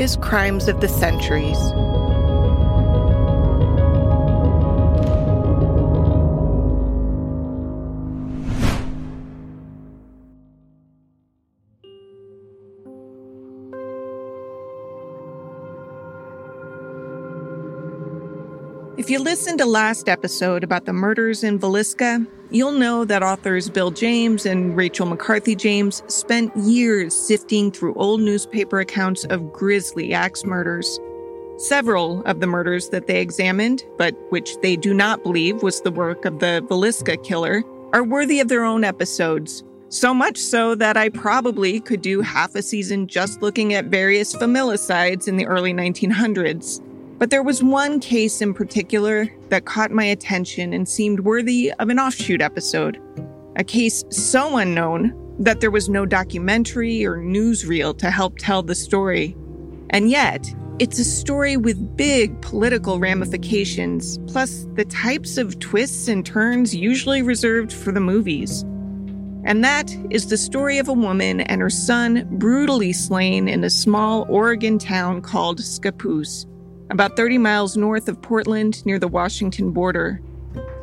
is Crimes of the Centuries. If you listened to last episode about the murders in Villisca, you'll know that authors Bill James and Rachel McCarthy James spent years sifting through old newspaper accounts of grisly axe murders. Several of the murders that they examined, but which they do not believe was the work of the Villisca killer, are worthy of their own episodes. So much so that I probably could do half a season just looking at various familicides in the early 1900s. But there was one case in particular that caught my attention and seemed worthy of an offshoot episode. A case so unknown that there was no documentary or newsreel to help tell the story. And yet, it's a story with big political ramifications, plus the types of twists and turns usually reserved for the movies. And that is the story of a woman and her son brutally slain in a small Oregon town called Scappoose, about 30 miles north of Portland near the Washington border.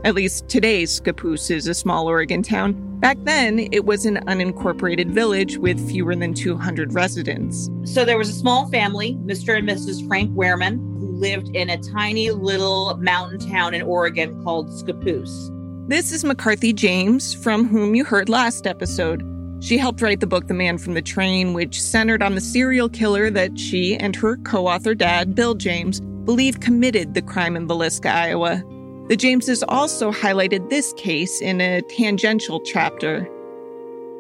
At least today's Scappoose is a small Oregon town. Back then, it was an unincorporated village with fewer than 200 residents. So there was a small family, Mr. and Mrs. Frank Wehrman, who lived in a tiny little mountain town in Oregon called Scappoose. This is McCarthy James, from whom you heard last episode. She helped write the book The Man from the Train, which centered on the serial killer that she and her co-author dad, Bill James, believed committed the crime in Villisca, Iowa. The Jameses also highlighted this case in a tangential chapter.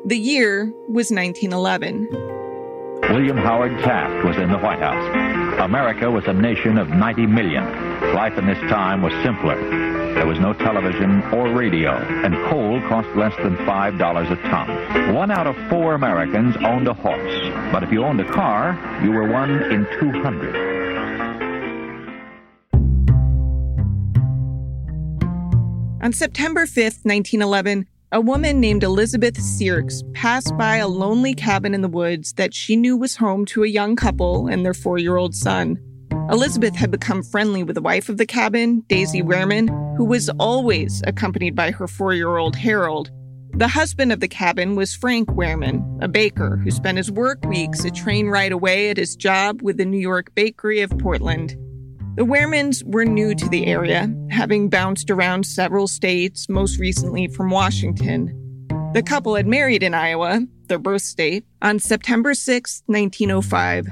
The year was 1911. William Howard Taft was in the White House. America was a nation of 90 million. Life in this time was simpler. There was no television or radio, and coal cost less than $5 a ton. 1 out of 4 Americans owned a horse, but if you owned a car, you were 1 in 200. On September 5th, 1911, a woman named Elizabeth Sierks passed by a lonely cabin in the woods that she knew was home to a young couple and their 4-year-old son. Elizabeth had become friendly with the wife of the cabin, Daisy Wehrman, who was always accompanied by her 4-year-old Harold. The husband of the cabin was Frank Wehrman, a baker who spent his work weeks a train ride away at his job with the New York bakery of Portland. The Wehrmans were new to the area, having bounced around several states, most recently from Washington. The couple had married in Iowa, their birth state, on September 6, 1905.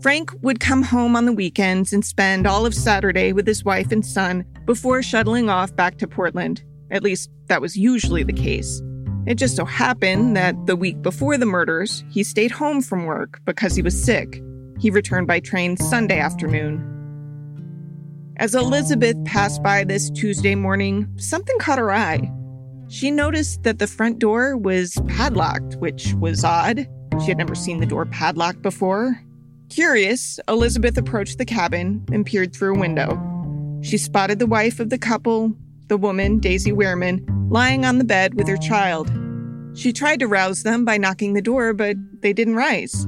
Frank would come home on the weekends and spend all of Saturday with his wife and son before shuttling off back to Portland. At least, that was usually the case. It just so happened that the week before the murders, he stayed home from work because he was sick. He returned by train Sunday afternoon. As Elizabeth passed by this Tuesday morning, something caught her eye. She noticed that the front door was padlocked, which was odd. She had never seen the door padlocked before. Curious, Elizabeth approached the cabin and peered through a window. She spotted the wife of the couple, the woman, Daisy Wehrman, lying on the bed with her child. She tried to rouse them by knocking the door, but they didn't rise.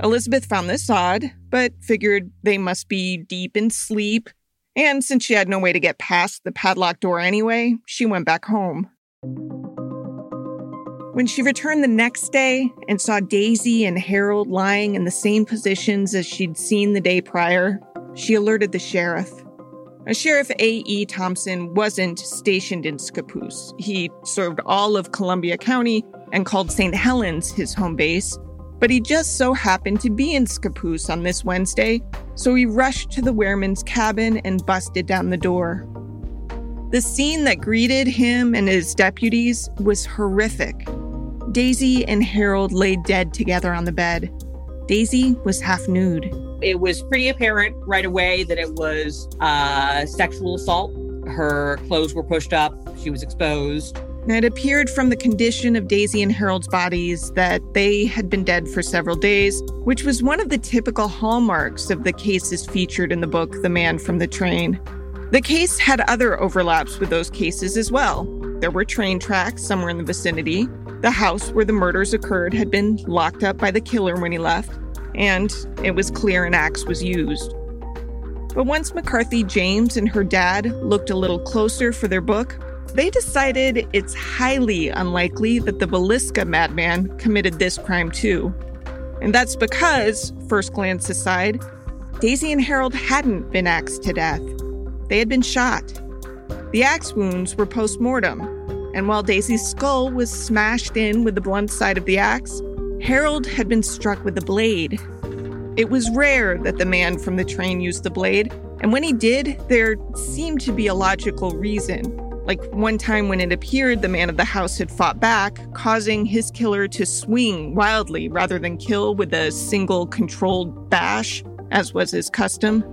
Elizabeth found this odd, but figured they must be deep in sleep. And since she had no way to get past the padlocked door anyway, she went back home. When she returned the next day and saw Daisy and Harold lying in the same positions as she'd seen the day prior, she alerted the sheriff. Sheriff A.E. Thompson wasn't stationed in Scappoose. He served all of Columbia County and called St. Helens his home base, but he just so happened to be in Scappoose on this Wednesday, so he rushed to the Wehrman's cabin and busted down the door. The scene that greeted him and his deputies was horrific. Daisy and Harold lay dead together on the bed. Daisy was half nude. It was pretty apparent right away that it was sexual assault. Her clothes were pushed up. She was exposed. It appeared from the condition of Daisy and Harold's bodies that they had been dead for several days, which was one of the typical hallmarks of the cases featured in the book, The Man from the Train. The case had other overlaps with those cases as well. There were train tracks somewhere in the vicinity. The house where the murders occurred had been locked up by the killer when he left, and it was clear an axe was used. But once McCarthy James and her dad looked a little closer for their book, they decided it's highly unlikely that the Villisca madman committed this crime too. And that's because, first glance aside, Daisy and Harold hadn't been axed to death. They had been shot. The axe wounds were post-mortem, and while Daisy's skull was smashed in with the blunt side of the axe, Harold had been struck with a blade. It was rare that the man from the train used the blade, and when he did, there seemed to be a logical reason. Like one time when it appeared the man of the house had fought back, causing his killer to swing wildly rather than kill with a single controlled bash, as was his custom.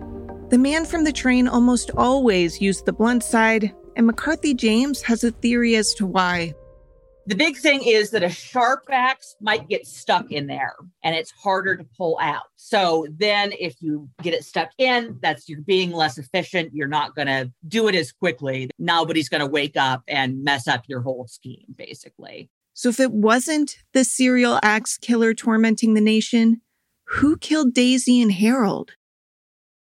The man from the train almost always used the blunt side, and McCarthy James has a theory as to why. The big thing is that a sharp axe might get stuck in there, and it's harder to pull out. So then if you get it stuck in, you're being less efficient. You're not going to do it as quickly. Nobody's going to wake up and mess up your whole scheme, basically. So if it wasn't the serial axe killer tormenting the nation, who killed Daisy and Harold?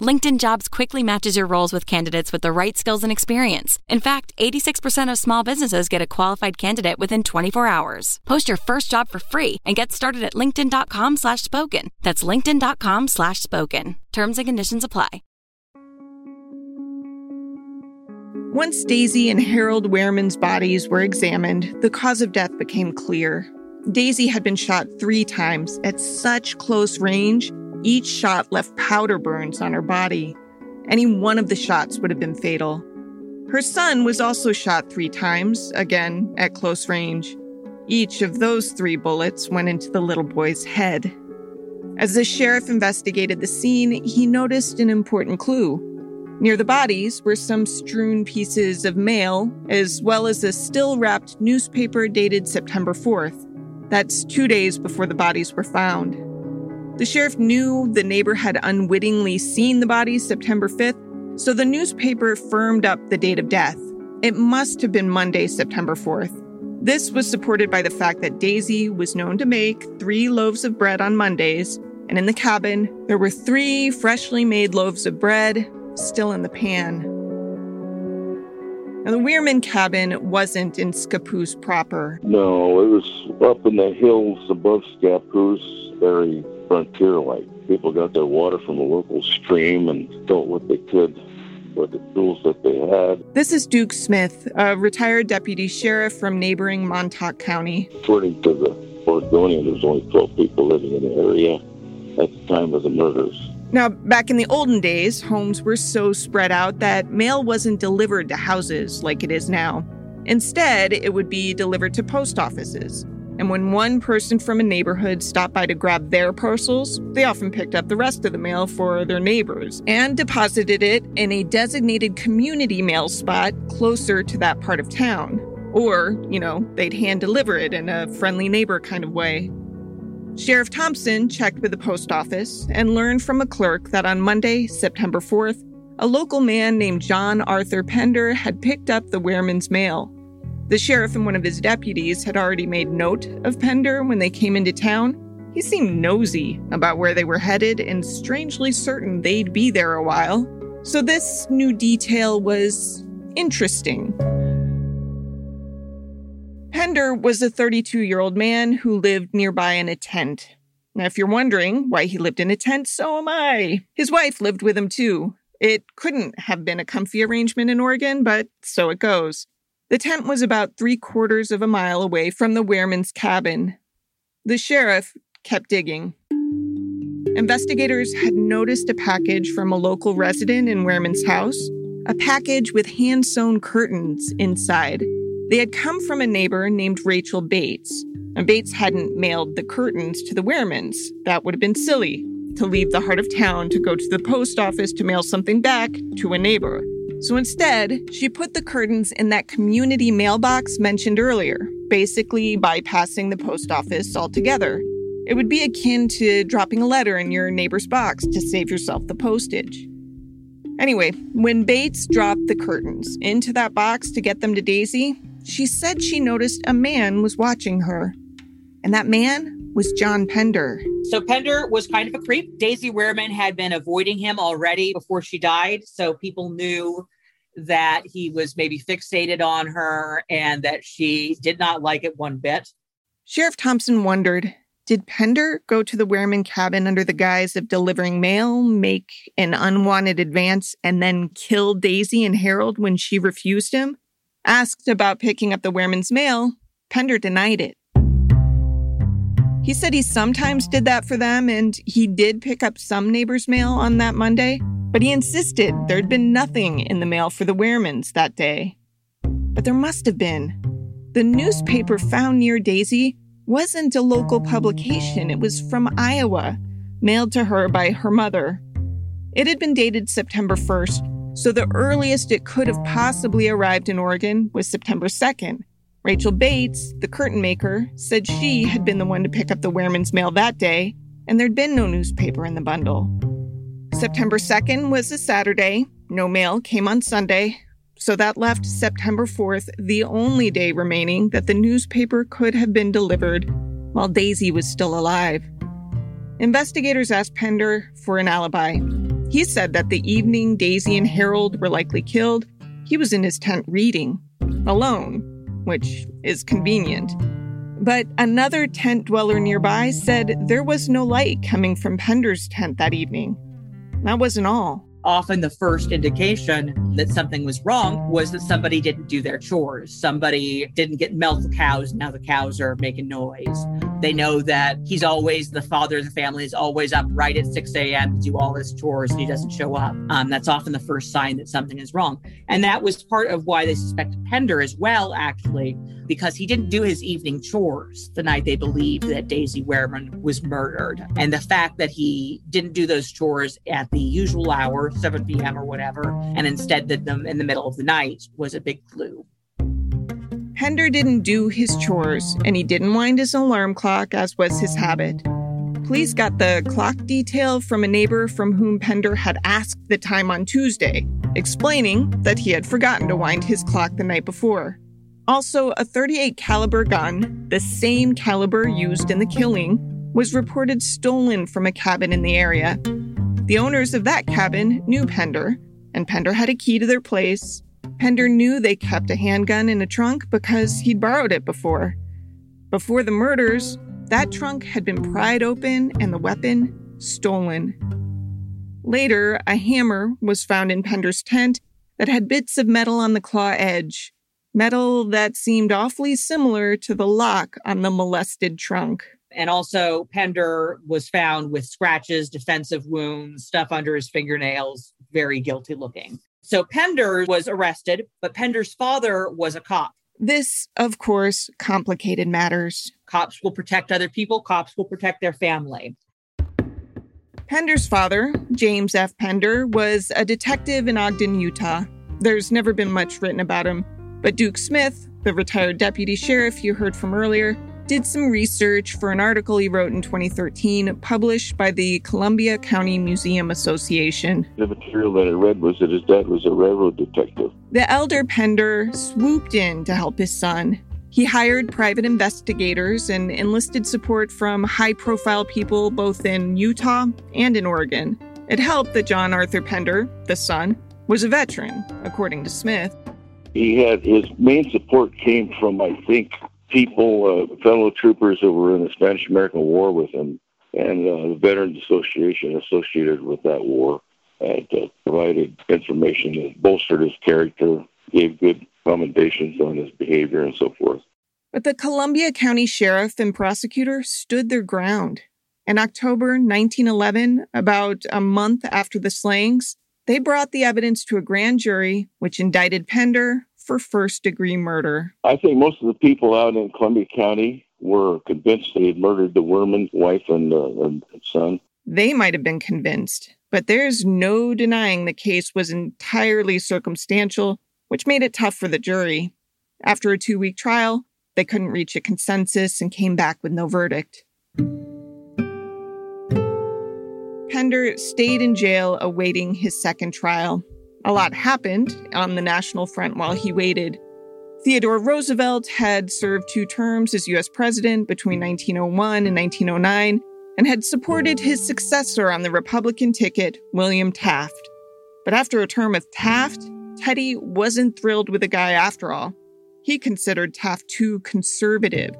LinkedIn Jobs quickly matches your roles with candidates with the right skills and experience. In fact, 86% of small businesses get a qualified candidate within 24 hours. Post your first job for free and get started at linkedin.com/spoken. That's linkedin.com/spoken. Terms and conditions apply. Once Daisy and Harold Wehrman's bodies were examined, the cause of death became clear. Daisy had been shot 3 times at such close range, each shot left powder burns on her body. Any one of the shots would have been fatal. Her son was also shot 3 times, again at close range. Each of those 3 bullets went into the little boy's head. As the sheriff investigated the scene, he noticed an important clue. Near the bodies were some strewn pieces of mail, as well as a still-wrapped newspaper dated September 4th. That's 2 days before the bodies were found. The sheriff knew the neighbor had unwittingly seen the bodies September 5th, so the newspaper firmed up the date of death. It must have been Monday, September 4th. This was supported by the fact that Daisy was known to make 3 loaves of bread on Mondays, and in the cabin, there were 3 freshly made loaves of bread still in the pan. Now, the Wehrman cabin wasn't in Scappoose proper. No, it was up in the hills above Scappoose, very frontier-like. People got their water from the local stream and built what they could with the tools that they had. This is Duke Smith, a retired deputy sheriff from neighboring Montauk County. According to the Oregonian, there's only 12 people living in the area at the time of the murders. Now, back in the olden days, homes were so spread out that mail wasn't delivered to houses like it is now. Instead, it would be delivered to post offices. And when one person from a neighborhood stopped by to grab their parcels, they often picked up the rest of the mail for their neighbors and deposited it in a designated community mail spot closer to that part of town. Or, they'd hand deliver it in a friendly neighbor kind of way. Sheriff Thompson checked with the post office and learned from a clerk that on Monday, September 4th, a local man named John Arthur Pender had picked up the Wehrman's mail. The sheriff and one of his deputies had already made note of Pender when they came into town. He seemed nosy about where they were headed and strangely certain they'd be there a while. So this new detail was interesting. Pender was a 32-year-old man who lived nearby in a tent. Now, if you're wondering why he lived in a tent, so am I. His wife lived with him, too. It couldn't have been a comfy arrangement in Oregon, but so it goes. The tent was about 3/4 of a mile away from the Wehrman's cabin. The sheriff kept digging. Investigators had noticed a package from a local resident in Wehrman's house, a package with hand-sewn curtains inside. They had come from a neighbor named Rachel Bates, and Bates hadn't mailed the curtains to the Wehrmans. That would have been silly, to leave the heart of town to go to the post office to mail something back to a neighbor. So instead, she put the curtains in that community mailbox mentioned earlier, basically bypassing the post office altogether. It would be akin to dropping a letter in your neighbor's box to save yourself the postage. Anyway, when Bates dropped the curtains into that box to get them to Daisy, she said she noticed a man was watching her. And that man was John Pender. So Pender was kind of a creep. Daisy Wehrman had been avoiding him already before she died. So people knew that he was maybe fixated on her and that she did not like it one bit. Sheriff Thompson wondered, did Pender go to the Wehrman cabin under the guise of delivering mail, make an unwanted advance, and then kill Daisy and Harold when she refused him? Asked about picking up the Wehrman's mail, Pender denied it. He said he sometimes did that for them, and he did pick up some neighbor's mail on that Monday, but he insisted there'd been nothing in the mail for the Wehrmans that day. But there must have been. The newspaper found near Daisy wasn't a local publication. It was from Iowa, mailed to her by her mother. It had been dated September 1st, so the earliest it could have possibly arrived in Oregon was September 2nd. Rachel Bates, the curtain maker, said she had been the one to pick up the Wehrman's mail that day, and there'd been no newspaper in the bundle. September 2nd was a Saturday. No mail came on Sunday. So that left September 4th, the only day remaining that the newspaper could have been delivered while Daisy was still alive. Investigators asked Pender for an alibi. He said that the evening Daisy and Harold were likely killed, he was in his tent reading, alone, which is convenient. But another tent dweller nearby said there was no light coming from Pender's tent that evening. That wasn't all. Often the first indication that something was wrong was that somebody didn't do their chores. Somebody didn't milk the cows. Now the cows are making noise. They know that he's always, the father of the family is always up right at 6 a.m. to do all his chores and he doesn't show up. That's often the first sign that something is wrong. And that was part of why they suspected Pender as well, actually, because he didn't do his evening chores the night they believed that Daisy Wehrman was murdered. And the fact that he didn't do those chores at the usual hour, 7 p.m. or whatever, and instead did them in the middle of the night was a big clue. Pender didn't do his chores, and he didn't wind his alarm clock, as was his habit. Police got the clock detail from a neighbor from whom Pender had asked the time on Tuesday, explaining that he had forgotten to wind his clock the night before. Also, a .38 caliber gun, the same caliber used in the killing, was reported stolen from a cabin in the area. The owners of that cabin knew Pender, and Pender had a key to their place. Pender knew they kept a handgun in a trunk because he'd borrowed it before. Before the murders, that trunk had been pried open and the weapon stolen. Later, a hammer was found in Pender's tent that had bits of metal on the claw edge. Metal that seemed awfully similar to the lock on the molested trunk. And also Pender was found with scratches, defensive wounds, stuff under his fingernails, very guilty looking. So Pender was arrested, but Pender's father was a cop. This, of course, complicated matters. Cops will protect other people. Cops will protect their family. Pender's father, James F. Pender, was a detective in Ogden, Utah. There's never been much written about him. But Duke Smith, the retired deputy sheriff you heard from earlier, did some research for an article he wrote in 2013, published by the Columbia County Museum Association. The material that I read was that his dad was a railroad detective. The elder Pender swooped in to help his son. He hired private investigators and enlisted support from high-profile people both in Utah and in Oregon. It helped that John Arthur Pender, the son, was a veteran, according to Smith. He had his main support came from, I think, people, fellow troopers who were in the Spanish-American War with him, and the Veterans Association associated with that war, and provided information that bolstered his character, gave good commendations on his behavior, and so forth. But the Columbia County Sheriff and prosecutor stood their ground. In October 1911, about a month after the slayings, they brought the evidence to a grand jury, which indicted Pender for first-degree murder. I think most of the people out in Columbia County were convinced they had murdered the Wehrman wife and son. They might have been convinced, but there's no denying the case was entirely circumstantial, which made it tough for the jury. After a 2-week trial, they couldn't reach a consensus and came back with no verdict. Pender stayed in jail awaiting his second trial. A lot happened on the national front while he waited. Theodore Roosevelt had served 2 terms as U.S. president between 1901 and 1909 and had supported his successor on the Republican ticket, William Taft. But after a term of Taft, Teddy wasn't thrilled with the guy after all. He considered Taft too conservative.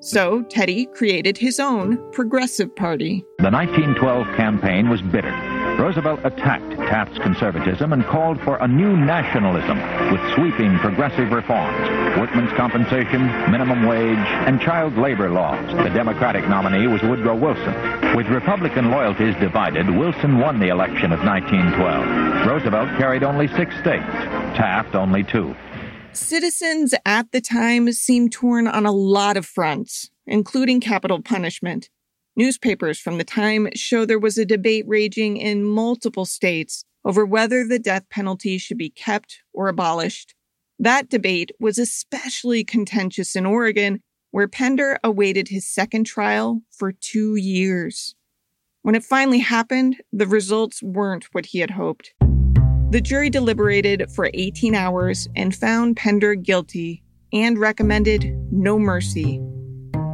So Teddy created his own progressive party. The 1912 campaign was bitter. Roosevelt attacked Taft's conservatism and called for a new nationalism with sweeping progressive reforms, workmen's compensation, minimum wage, and child labor laws. The Democratic nominee was Woodrow Wilson. With Republican loyalties divided, Wilson won the election of 1912. Roosevelt carried only 6 states, Taft only 2. Citizens at the time seemed torn on a lot of fronts, including capital punishment. Newspapers from the time show there was a debate raging in multiple states over whether the death penalty should be kept or abolished. That debate was especially contentious in Oregon, where Pender awaited his second trial for 2 years. When it finally happened, the results weren't what he had hoped. The jury deliberated for 18 hours and found Pender guilty and recommended no mercy.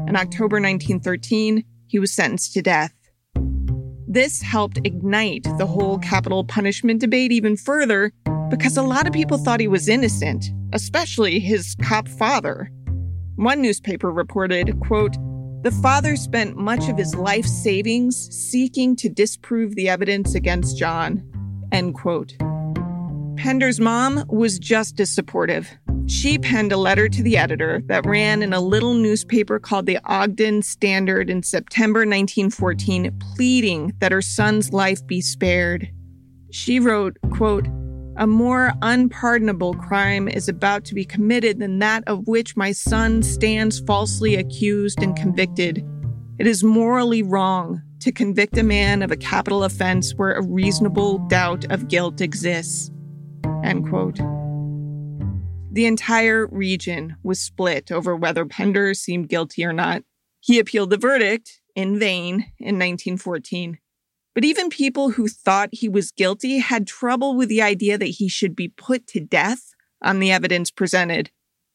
In October 1913, he was sentenced to death. This helped ignite the whole capital punishment debate even further because a lot of people thought he was innocent, especially his cop father. One newspaper reported, quote, "The father spent much of his life savings seeking to disprove the evidence against John," end quote. Pender's mom was just as supportive. She penned a letter to the editor that ran in a little newspaper called the Ogden Standard in September 1914, pleading that her son's life be spared. She wrote, quote, "A more unpardonable crime is about to be committed than that of which my son stands falsely accused and convicted. It is morally wrong to convict a man of a capital offense where a reasonable doubt of guilt exists," end quote. The entire region was split over whether Pender seemed guilty or not. He appealed the verdict, in vain, in 1914. But even people who thought he was guilty had trouble with the idea that he should be put to death on the evidence presented.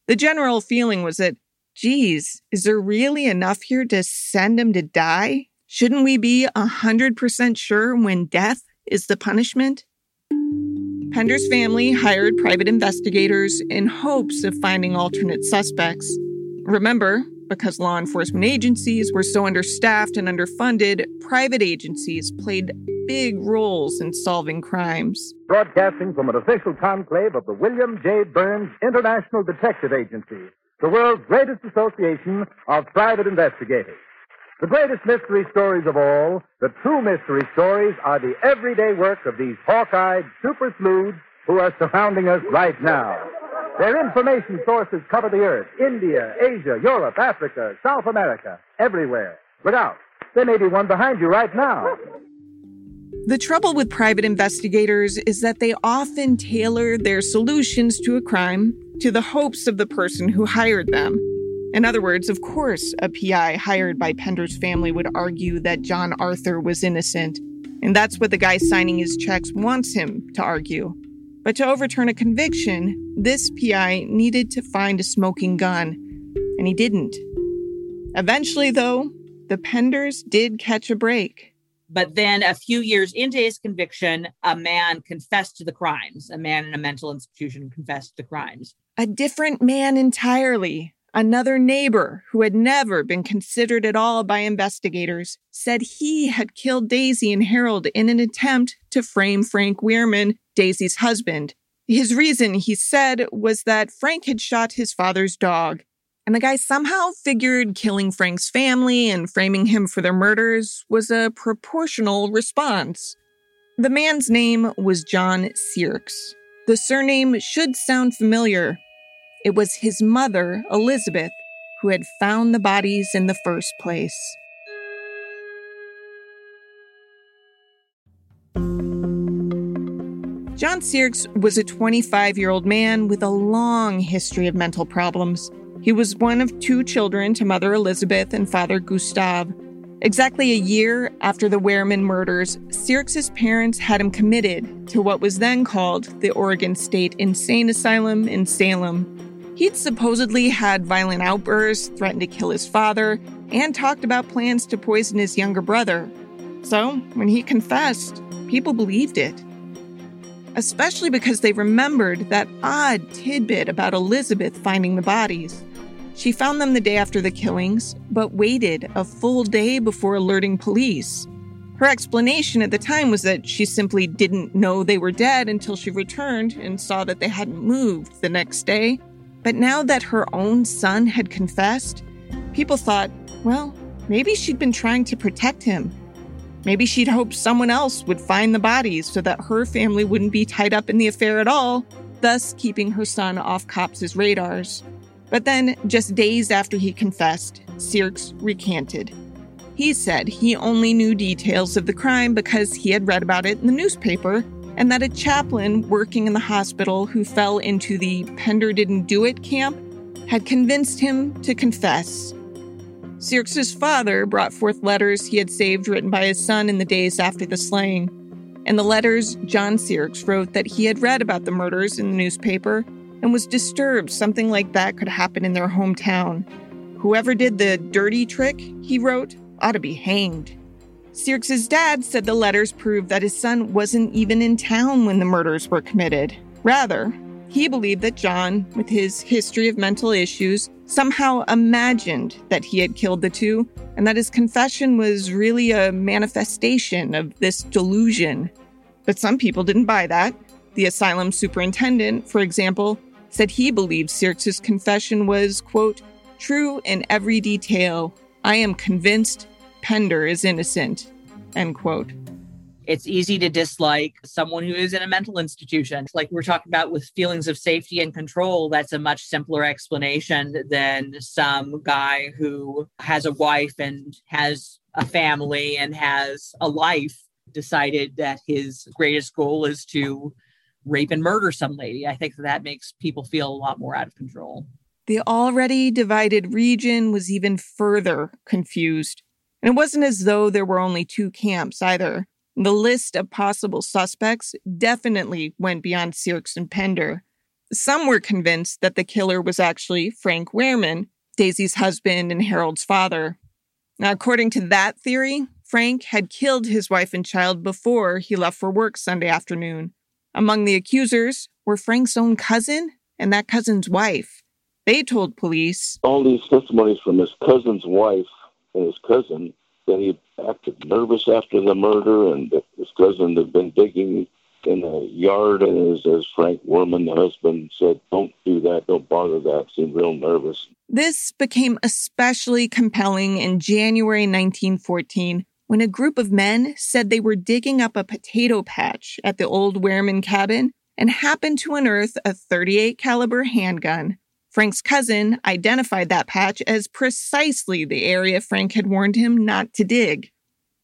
The general feeling was that, geez, is there really enough here to send him to die? Shouldn't we be 100% sure when death is the punishment? Pender's family hired private investigators in hopes of finding alternate suspects. Remember, because law enforcement agencies were so understaffed and underfunded, private agencies played big roles in solving crimes. Broadcasting from an official conclave of the William J. Burns International Detective Agency, the world's greatest association of private investigators. The greatest mystery stories of all, the true mystery stories, are the everyday work of these hawk-eyed super sleuths who are surrounding us right now. Their information sources cover the earth, India, Asia, Europe, Africa, South America, everywhere. Look out. There may be one behind you right now. The trouble with private investigators is that they often tailor their solutions to a crime to the hopes of the person who hired them. In other words, of course, a PI hired by Pender's family would argue that John Arthur was innocent, and that's what the guy signing his checks wants him to argue. But to overturn a conviction, this PI needed to find a smoking gun, and he didn't. Eventually, though, the Penders did catch a break. But then a few years into his conviction, a man confessed to the crimes. A man in a mental institution confessed to the crimes. A different man entirely. Another neighbor who had never been considered at all by investigators said he had killed Daisy and Harold in an attempt to frame Frank Wehrman, Daisy's husband. His reason, he said, was that Frank had shot his father's dog. And the guy somehow figured killing Frank's family and framing him for their murders was a proportional response. The man's name was John Sierks. The surname should sound familiar. It was his mother, Elizabeth, who had found the bodies in the first place. John Sierks was a 25-year-old man with a long history of mental problems. He was one of two children to Mother Elizabeth and Father Gustav. Exactly a year after the Wehrman murders, Sierks's parents had him committed to what was then called the Oregon State Insane Asylum in Salem. He'd supposedly had violent outbursts, threatened to kill his father, and talked about plans to poison his younger brother. So, when he confessed, people believed it. Especially because they remembered that odd tidbit about Elizabeth finding the bodies. She found them the day after the killings, but waited a full day before alerting police. Her explanation at the time was that she simply didn't know they were dead until she returned and saw that they hadn't moved the next day. But now that her own son had confessed, people thought, well, maybe she'd been trying to protect him. Maybe she'd hoped someone else would find the bodies so that her family wouldn't be tied up in the affair at all, thus keeping her son off cops' radars. But then, just days after he confessed, Sierks recanted. He said he only knew details of the crime because he had read about it in the newspaper, and that a chaplain working in the hospital who fell into the Pender Didn't Do It camp had convinced him to confess. Sierks's father brought forth letters he had saved written by his son in the days after the slaying. In the letters, John Sierks wrote that he had read about the murders in the newspaper and was disturbed something like that could happen in their hometown. Whoever did the dirty trick, he wrote, ought to be hanged. Sierks's dad said the letters proved that his son wasn't even in town when the murders were committed. Rather, he believed that John, with his history of mental issues, somehow imagined that he had killed the two, and that his confession was really a manifestation of this delusion. But some people didn't buy that. The asylum superintendent, for example, said he believed Sierks's confession was, quote, true in every detail. I am convinced Pender is innocent, end quote. It's easy to dislike someone who is in a mental institution. Like we're talking about with feelings of safety and control, that's a much simpler explanation than some guy who has a wife and has a family and has a life decided that his greatest goal is to rape and murder some lady. I think that makes people feel a lot more out of control. The already divided region was even further confused. And it wasn't as though there were only two camps either. The list of possible suspects definitely went beyond Sierks and Pender. Some were convinced that the killer was actually Frank Wehrman, Daisy's husband and Harold's father. Now, according to that theory, Frank had killed his wife and child before he left for work Sunday afternoon. Among the accusers were Frank's own cousin and that cousin's wife. They told police, all these testimonies from his cousin's wife and his cousin that he acted nervous after the murder, and that his cousin had been digging in a yard, and as Frank Wehrman, the husband, said, don't do that, don't bother that, seemed real nervous. This became especially compelling in January 1914, when a group of men said they were digging up a potato patch at the old Wehrman cabin and happened to unearth a .38 caliber handgun. Frank's cousin identified that patch as precisely the area Frank had warned him not to dig.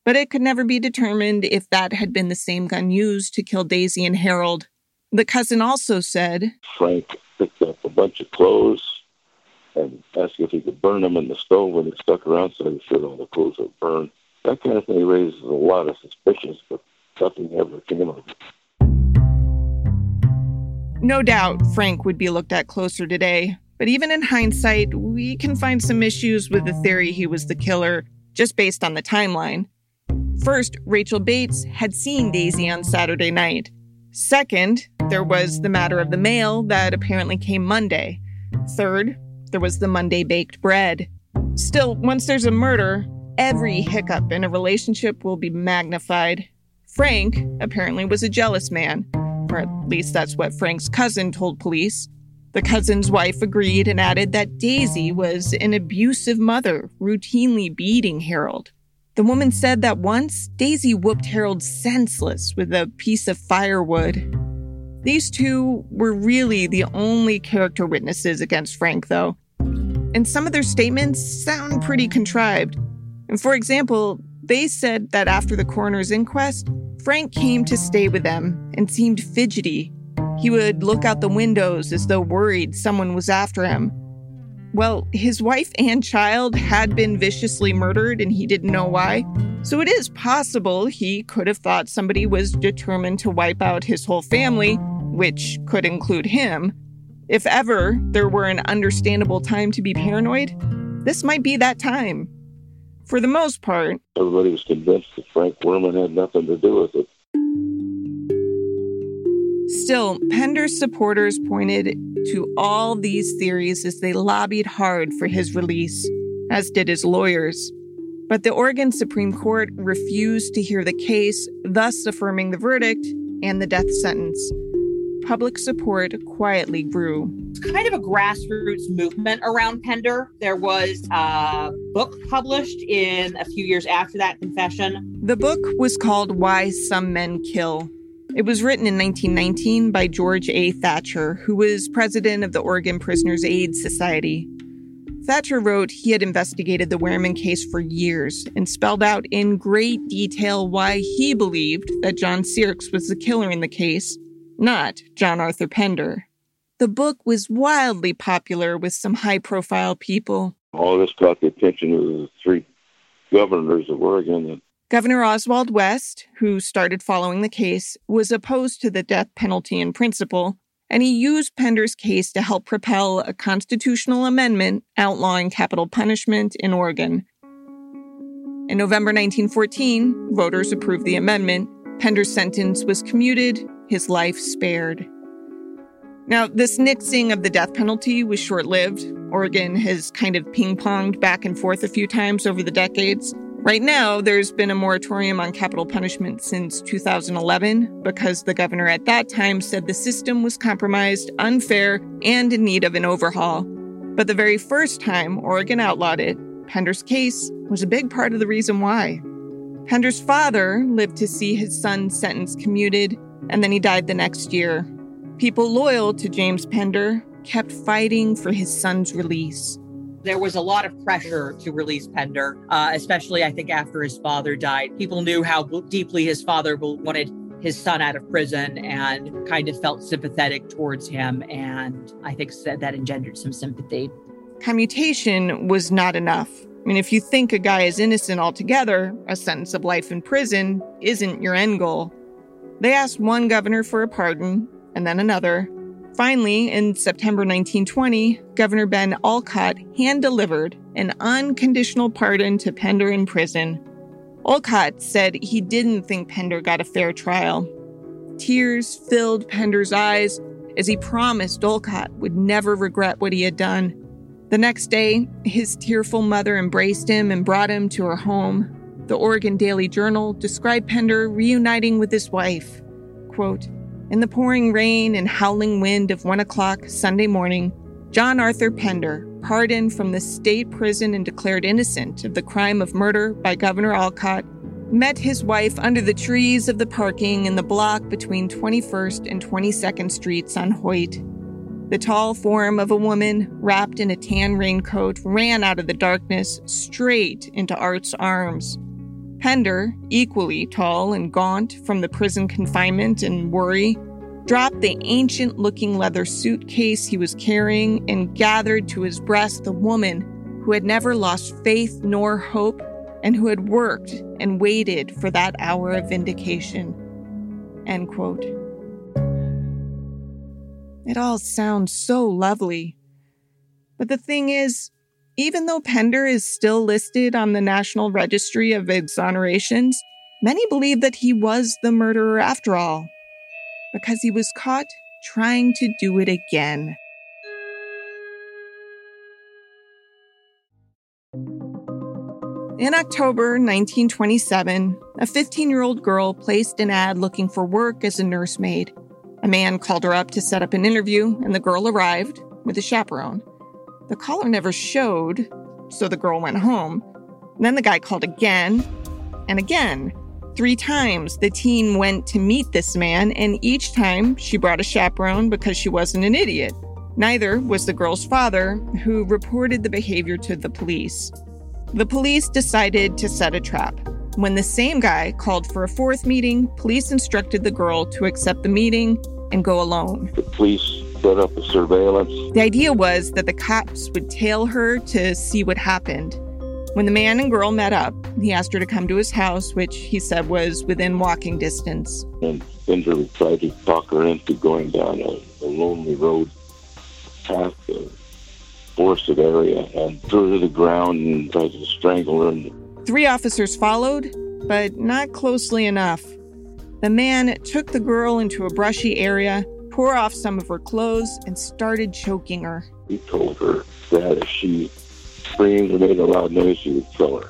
But it could never be determined if that had been the same gun used to kill Daisy and Harold. The cousin also said, Frank picked up a bunch of clothes and asked if he could burn them in the stove, and it stuck around so he showed all the clothes that burned. That kind of thing raises a lot of suspicions, but nothing ever came of it. No doubt Frank would be looked at closer today, but even in hindsight, we can find some issues with the theory he was the killer, just based on the timeline. First, Rachel Bates had seen Daisy on Saturday night. Second, there was the matter of the mail that apparently came Monday. Third, there was the Monday baked bread. Still, once there's a murder, every hiccup in a relationship will be magnified. Frank apparently was a jealous man, or at least that's what Frank's cousin told police. The cousin's wife agreed and added that Daisy was an abusive mother, routinely beating Harold. The woman said that once, Daisy whooped Harold senseless with a piece of firewood. These two were really the only character witnesses against Frank, though. And some of their statements sound pretty contrived. And for example, they said that after the coroner's inquest, Frank came to stay with them and seemed fidgety. He would look out the windows as though worried someone was after him. Well, his wife and child had been viciously murdered and he didn't know why. So it is possible he could have thought somebody was determined to wipe out his whole family, which could include him. If ever there were an understandable time to be paranoid, this might be that time. For the most part, everybody was convinced that Frank Wehrman had nothing to do with it. Still, Pender's supporters pointed to all these theories as they lobbied hard for his release, as did his lawyers. But the Oregon Supreme Court refused to hear the case, thus affirming the verdict and the death sentence. Public support quietly grew. It's kind of a grassroots movement around Pender. There was a book published in a few years after that confession. The book was called Why Some Men Kill. It was written in 1919 by George A. Thatcher, who was president of the Oregon Prisoners' Aid Society. Thatcher wrote he had investigated the Wehrman case for years and spelled out in great detail why he believed that John Sierks was the killer in the case, not John Arthur Pender. The book was wildly popular with some high-profile people. All this caught the attention of the three governors of Oregon. Governor Oswald West, who started following the case, was opposed to the death penalty in principle, and he used Pender's case to help propel a constitutional amendment outlawing capital punishment in Oregon. In November 1914, voters approved the amendment. Pender's sentence was commuted, his life spared. Now, this nixing of the death penalty was short-lived. Oregon has kind of ping-ponged back and forth a few times over the decades. Right now, there's been a moratorium on capital punishment since 2011 because the governor at that time said the system was compromised, unfair, and in need of an overhaul. But the very first time Oregon outlawed it, Pender's case was a big part of the reason why. Pender's father lived to see his son's sentence commuted, and then he died the next year. People loyal to James Pender kept fighting for his son's release. There was a lot of pressure to release Pender, especially, I think, after his father died. People knew how deeply his father wanted his son out of prison and kind of felt sympathetic towards him. And I think that engendered some sympathy. Commutation was not enough. I mean, if you think a guy is innocent altogether, a sentence of life in prison isn't your end goal. They asked one governor for a pardon and then another. Finally, in September 1920, Governor Ben Olcott hand-delivered an unconditional pardon to Pender in prison. Olcott said he didn't think Pender got a fair trial. Tears filled Pender's eyes as he promised Olcott would never regret what he had done. The next day, his tearful mother embraced him and brought him to her home. The Oregon Daily Journal described Pender reuniting with his wife. Quote, "In the pouring rain and howling wind of 1 o'clock Sunday morning, John Arthur Pender, pardoned from the state prison and declared innocent of the crime of murder by Governor Olcott, met his wife under the trees of the parking in the block between 21st and 22nd Streets on Hoyt. The tall form of a woman wrapped in a tan raincoat ran out of the darkness straight into Art's arms. Pender, equally tall and gaunt from the prison confinement and worry, dropped the ancient-looking leather suitcase he was carrying, and gathered to his breast the woman who had never lost faith nor hope and who had worked and waited for that hour of vindication." End quote. It all sounds so lovely. But the thing is, even though Pender is still listed on the National Registry of Exonerations, many believe that he was the murderer after all, because he was caught trying to do it again. In October 1927, a 15-year-old girl placed an ad looking for work as a nursemaid. A man called her up to set up an interview, and the girl arrived with a chaperone. The caller never showed, so the girl went home. And then the guy called again and again. 3 times the teen went to meet this man, and each time she brought a chaperone because she wasn't an idiot. Neither was the girl's father, who reported the behavior to the police. The police decided to set a trap. When the same guy called for a 4th meeting, police instructed the girl to accept the meeting and go alone. The police set up a surveillance. The idea was that the cops would tail her to see what happened. When the man and girl met up, he asked her to come to his house, which he said was within walking distance. And Pender tried to talk her into going down a lonely road past a forested area and threw her to the ground and tried to strangle her. 3 officers followed, but not closely enough. The man took the girl into a brushy area, tore off some of her clothes, and started choking her. He told her that if she screamed or made a loud noise, she would kill her.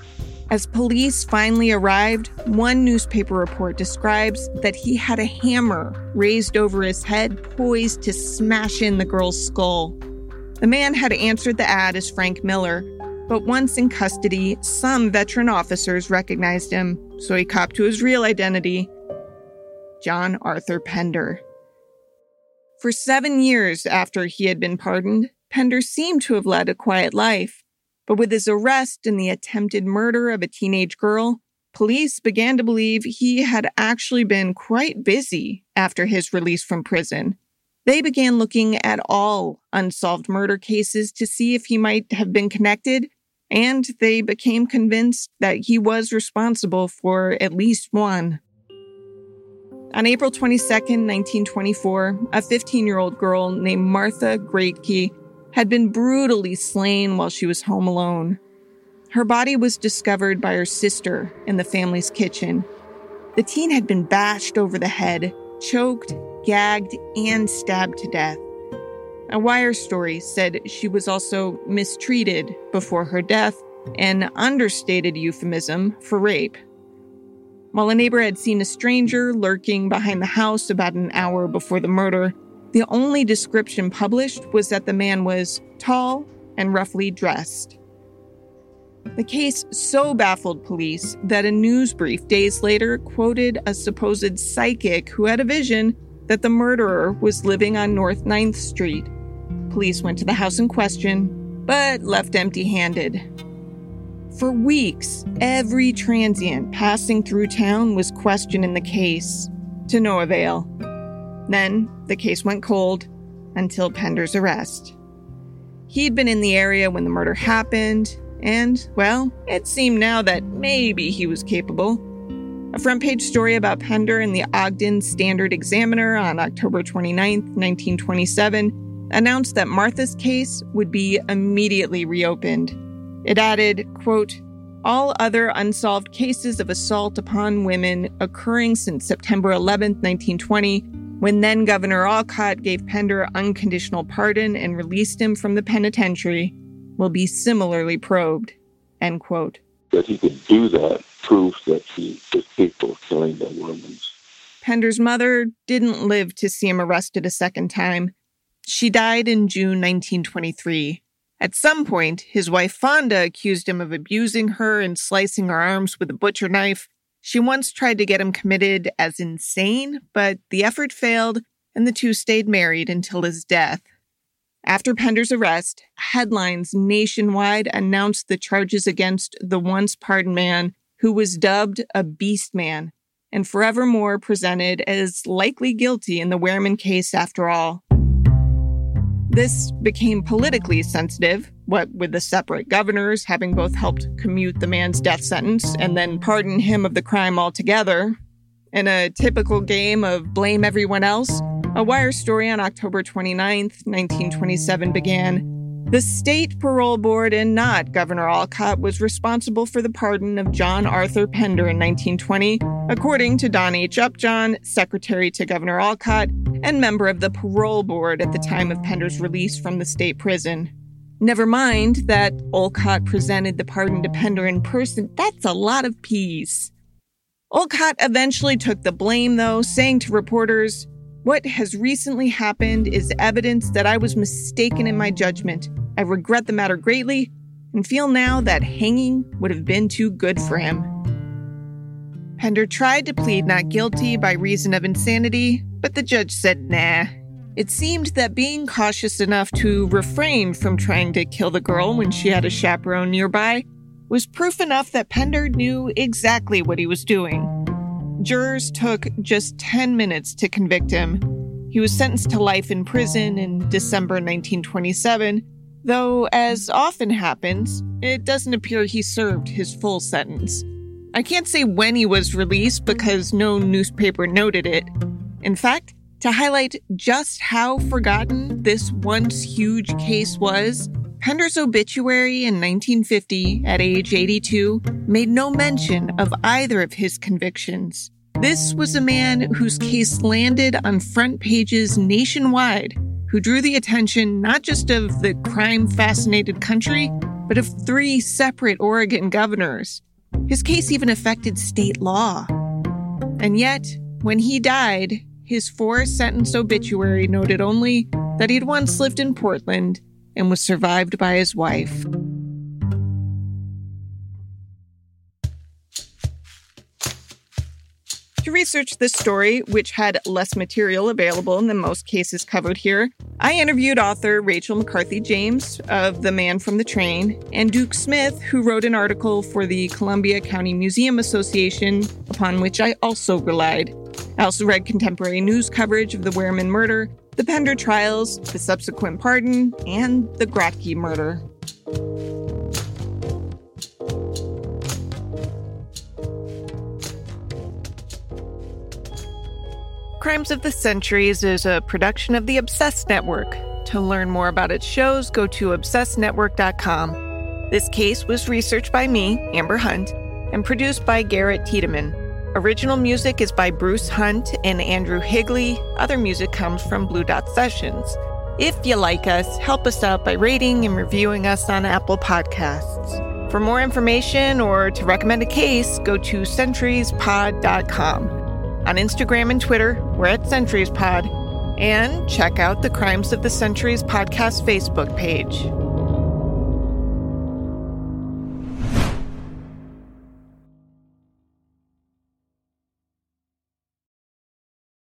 As police finally arrived, 1 newspaper report describes that he had a hammer raised over his head, poised to smash in the girl's skull. The man had answered the ad as Frank Miller, but once in custody, some veteran officers recognized him, so he copped to his real identity, John Arthur Pender. For 7 years after he had been pardoned, Pender seemed to have led a quiet life. But with his arrest and the attempted murder of a teenage girl, police began to believe he had actually been quite busy after his release from prison. They began looking at all unsolved murder cases to see if he might have been connected, and they became convinced that he was responsible for at least one. On April 22, 1924, a 15-year-old girl named Martha Grotke had been brutally slain while she was home alone. Her body was discovered by her sister in the family's kitchen. The teen had been bashed over the head, choked, gagged, and stabbed to death. A wire story said she was also mistreated before her death, an understated euphemism for rape. While a neighbor had seen a stranger lurking behind the house about an hour before the murder, the only description published was that the man was tall and roughly dressed. The case so baffled police that a news brief days later quoted a supposed psychic who had a vision that the murderer was living on North 9th Street. Police went to the house in question, but left empty-handed. For weeks, every transient passing through town was questioned in the case, to no avail. Then, the case went cold until Pender's arrest. He'd been in the area when the murder happened, and, well, it seemed now that maybe he was capable. A front-page story about Pender in the Ogden Standard Examiner on October 29, 1927, announced that Martha's case would be immediately reopened. It added, quote, "All other unsolved cases of assault upon women occurring since September 11, 1920, when then-Governor Olcott gave Pender unconditional pardon and released him from the penitentiary, will be similarly probed," end quote. That he could do that proves that he was capable of killing the women. Pender's mother didn't live to see him arrested a second time. She died in June 1923. At some point, his wife Fonda accused him of abusing her and slicing her arms with a butcher knife. She once tried to get him committed as insane, but the effort failed, and the 2 stayed married until his death. After Pender's arrest, headlines nationwide announced the charges against the once-pardoned man, who was dubbed a beast man, and forevermore presented as likely guilty in the Wehrman case after all. This became politically sensitive, what with the separate governors having both helped commute the man's death sentence and then pardon him of the crime altogether. In a typical game of blame everyone else, a wire story on October 29, 1927 began. The state parole board and not Governor Olcott was responsible for the pardon of John Arthur Pender in 1920, according to Don H. Upjohn, secretary to Governor Olcott, and member of the parole board at the time of Pender's release from the state prison. Never mind that Olcott presented the pardon to Pender in person. That's a lot of peas. Olcott eventually took the blame, though, saying to reporters, "What has recently happened is evidence that I was mistaken in my judgment. I regret the matter greatly and feel now that hanging would have been too good for him." Pender tried to plead not guilty by reason of insanity, but the judge said nah. It seemed that being cautious enough to refrain from trying to kill the girl when she had a chaperone nearby was proof enough that Pender knew exactly what he was doing. Jurors took just 10 minutes to convict him. He was sentenced to life in prison in December 1927, though, as often happens, it doesn't appear he served his full sentence. I can't say when he was released because no newspaper noted it. In fact, to highlight just how forgotten this once huge case was, Pender's obituary in 1950, at age 82, made no mention of either of his convictions. This was a man whose case landed on front pages nationwide, who drew the attention not just of the crime-fascinated country, but of three separate Oregon governors. His case even affected state law. And yet, when he died, his four-sentence obituary noted only that he'd once lived in Portland and was survived by his wife. To research this story, which had less material available than most cases covered here, I interviewed author Rachel McCarthy James of The Man from the Train and Duke Smith, who wrote an article for the Columbia County Museum Association, upon which I also relied. I also read contemporary news coverage of the Wehrman murder, the Pender trials, the subsequent pardon, and the Grotke murder. Crimes of the Centuries is a production of the Obsessed Network. To learn more about its shows, go to obsessednetwork.com. This case was researched by me, Amber Hunt, and produced by Garrett Tiedemann. Original music is by Bruce Hunt and Andrew Higley. Other music comes from Blue Dot Sessions. If you like us, help us out by rating and reviewing us on Apple Podcasts. For more information or to recommend a case, go to centuriespod.com. On Instagram and Twitter, we're at CenturiesPod. And check out the Crimes of the Centuries podcast Facebook page.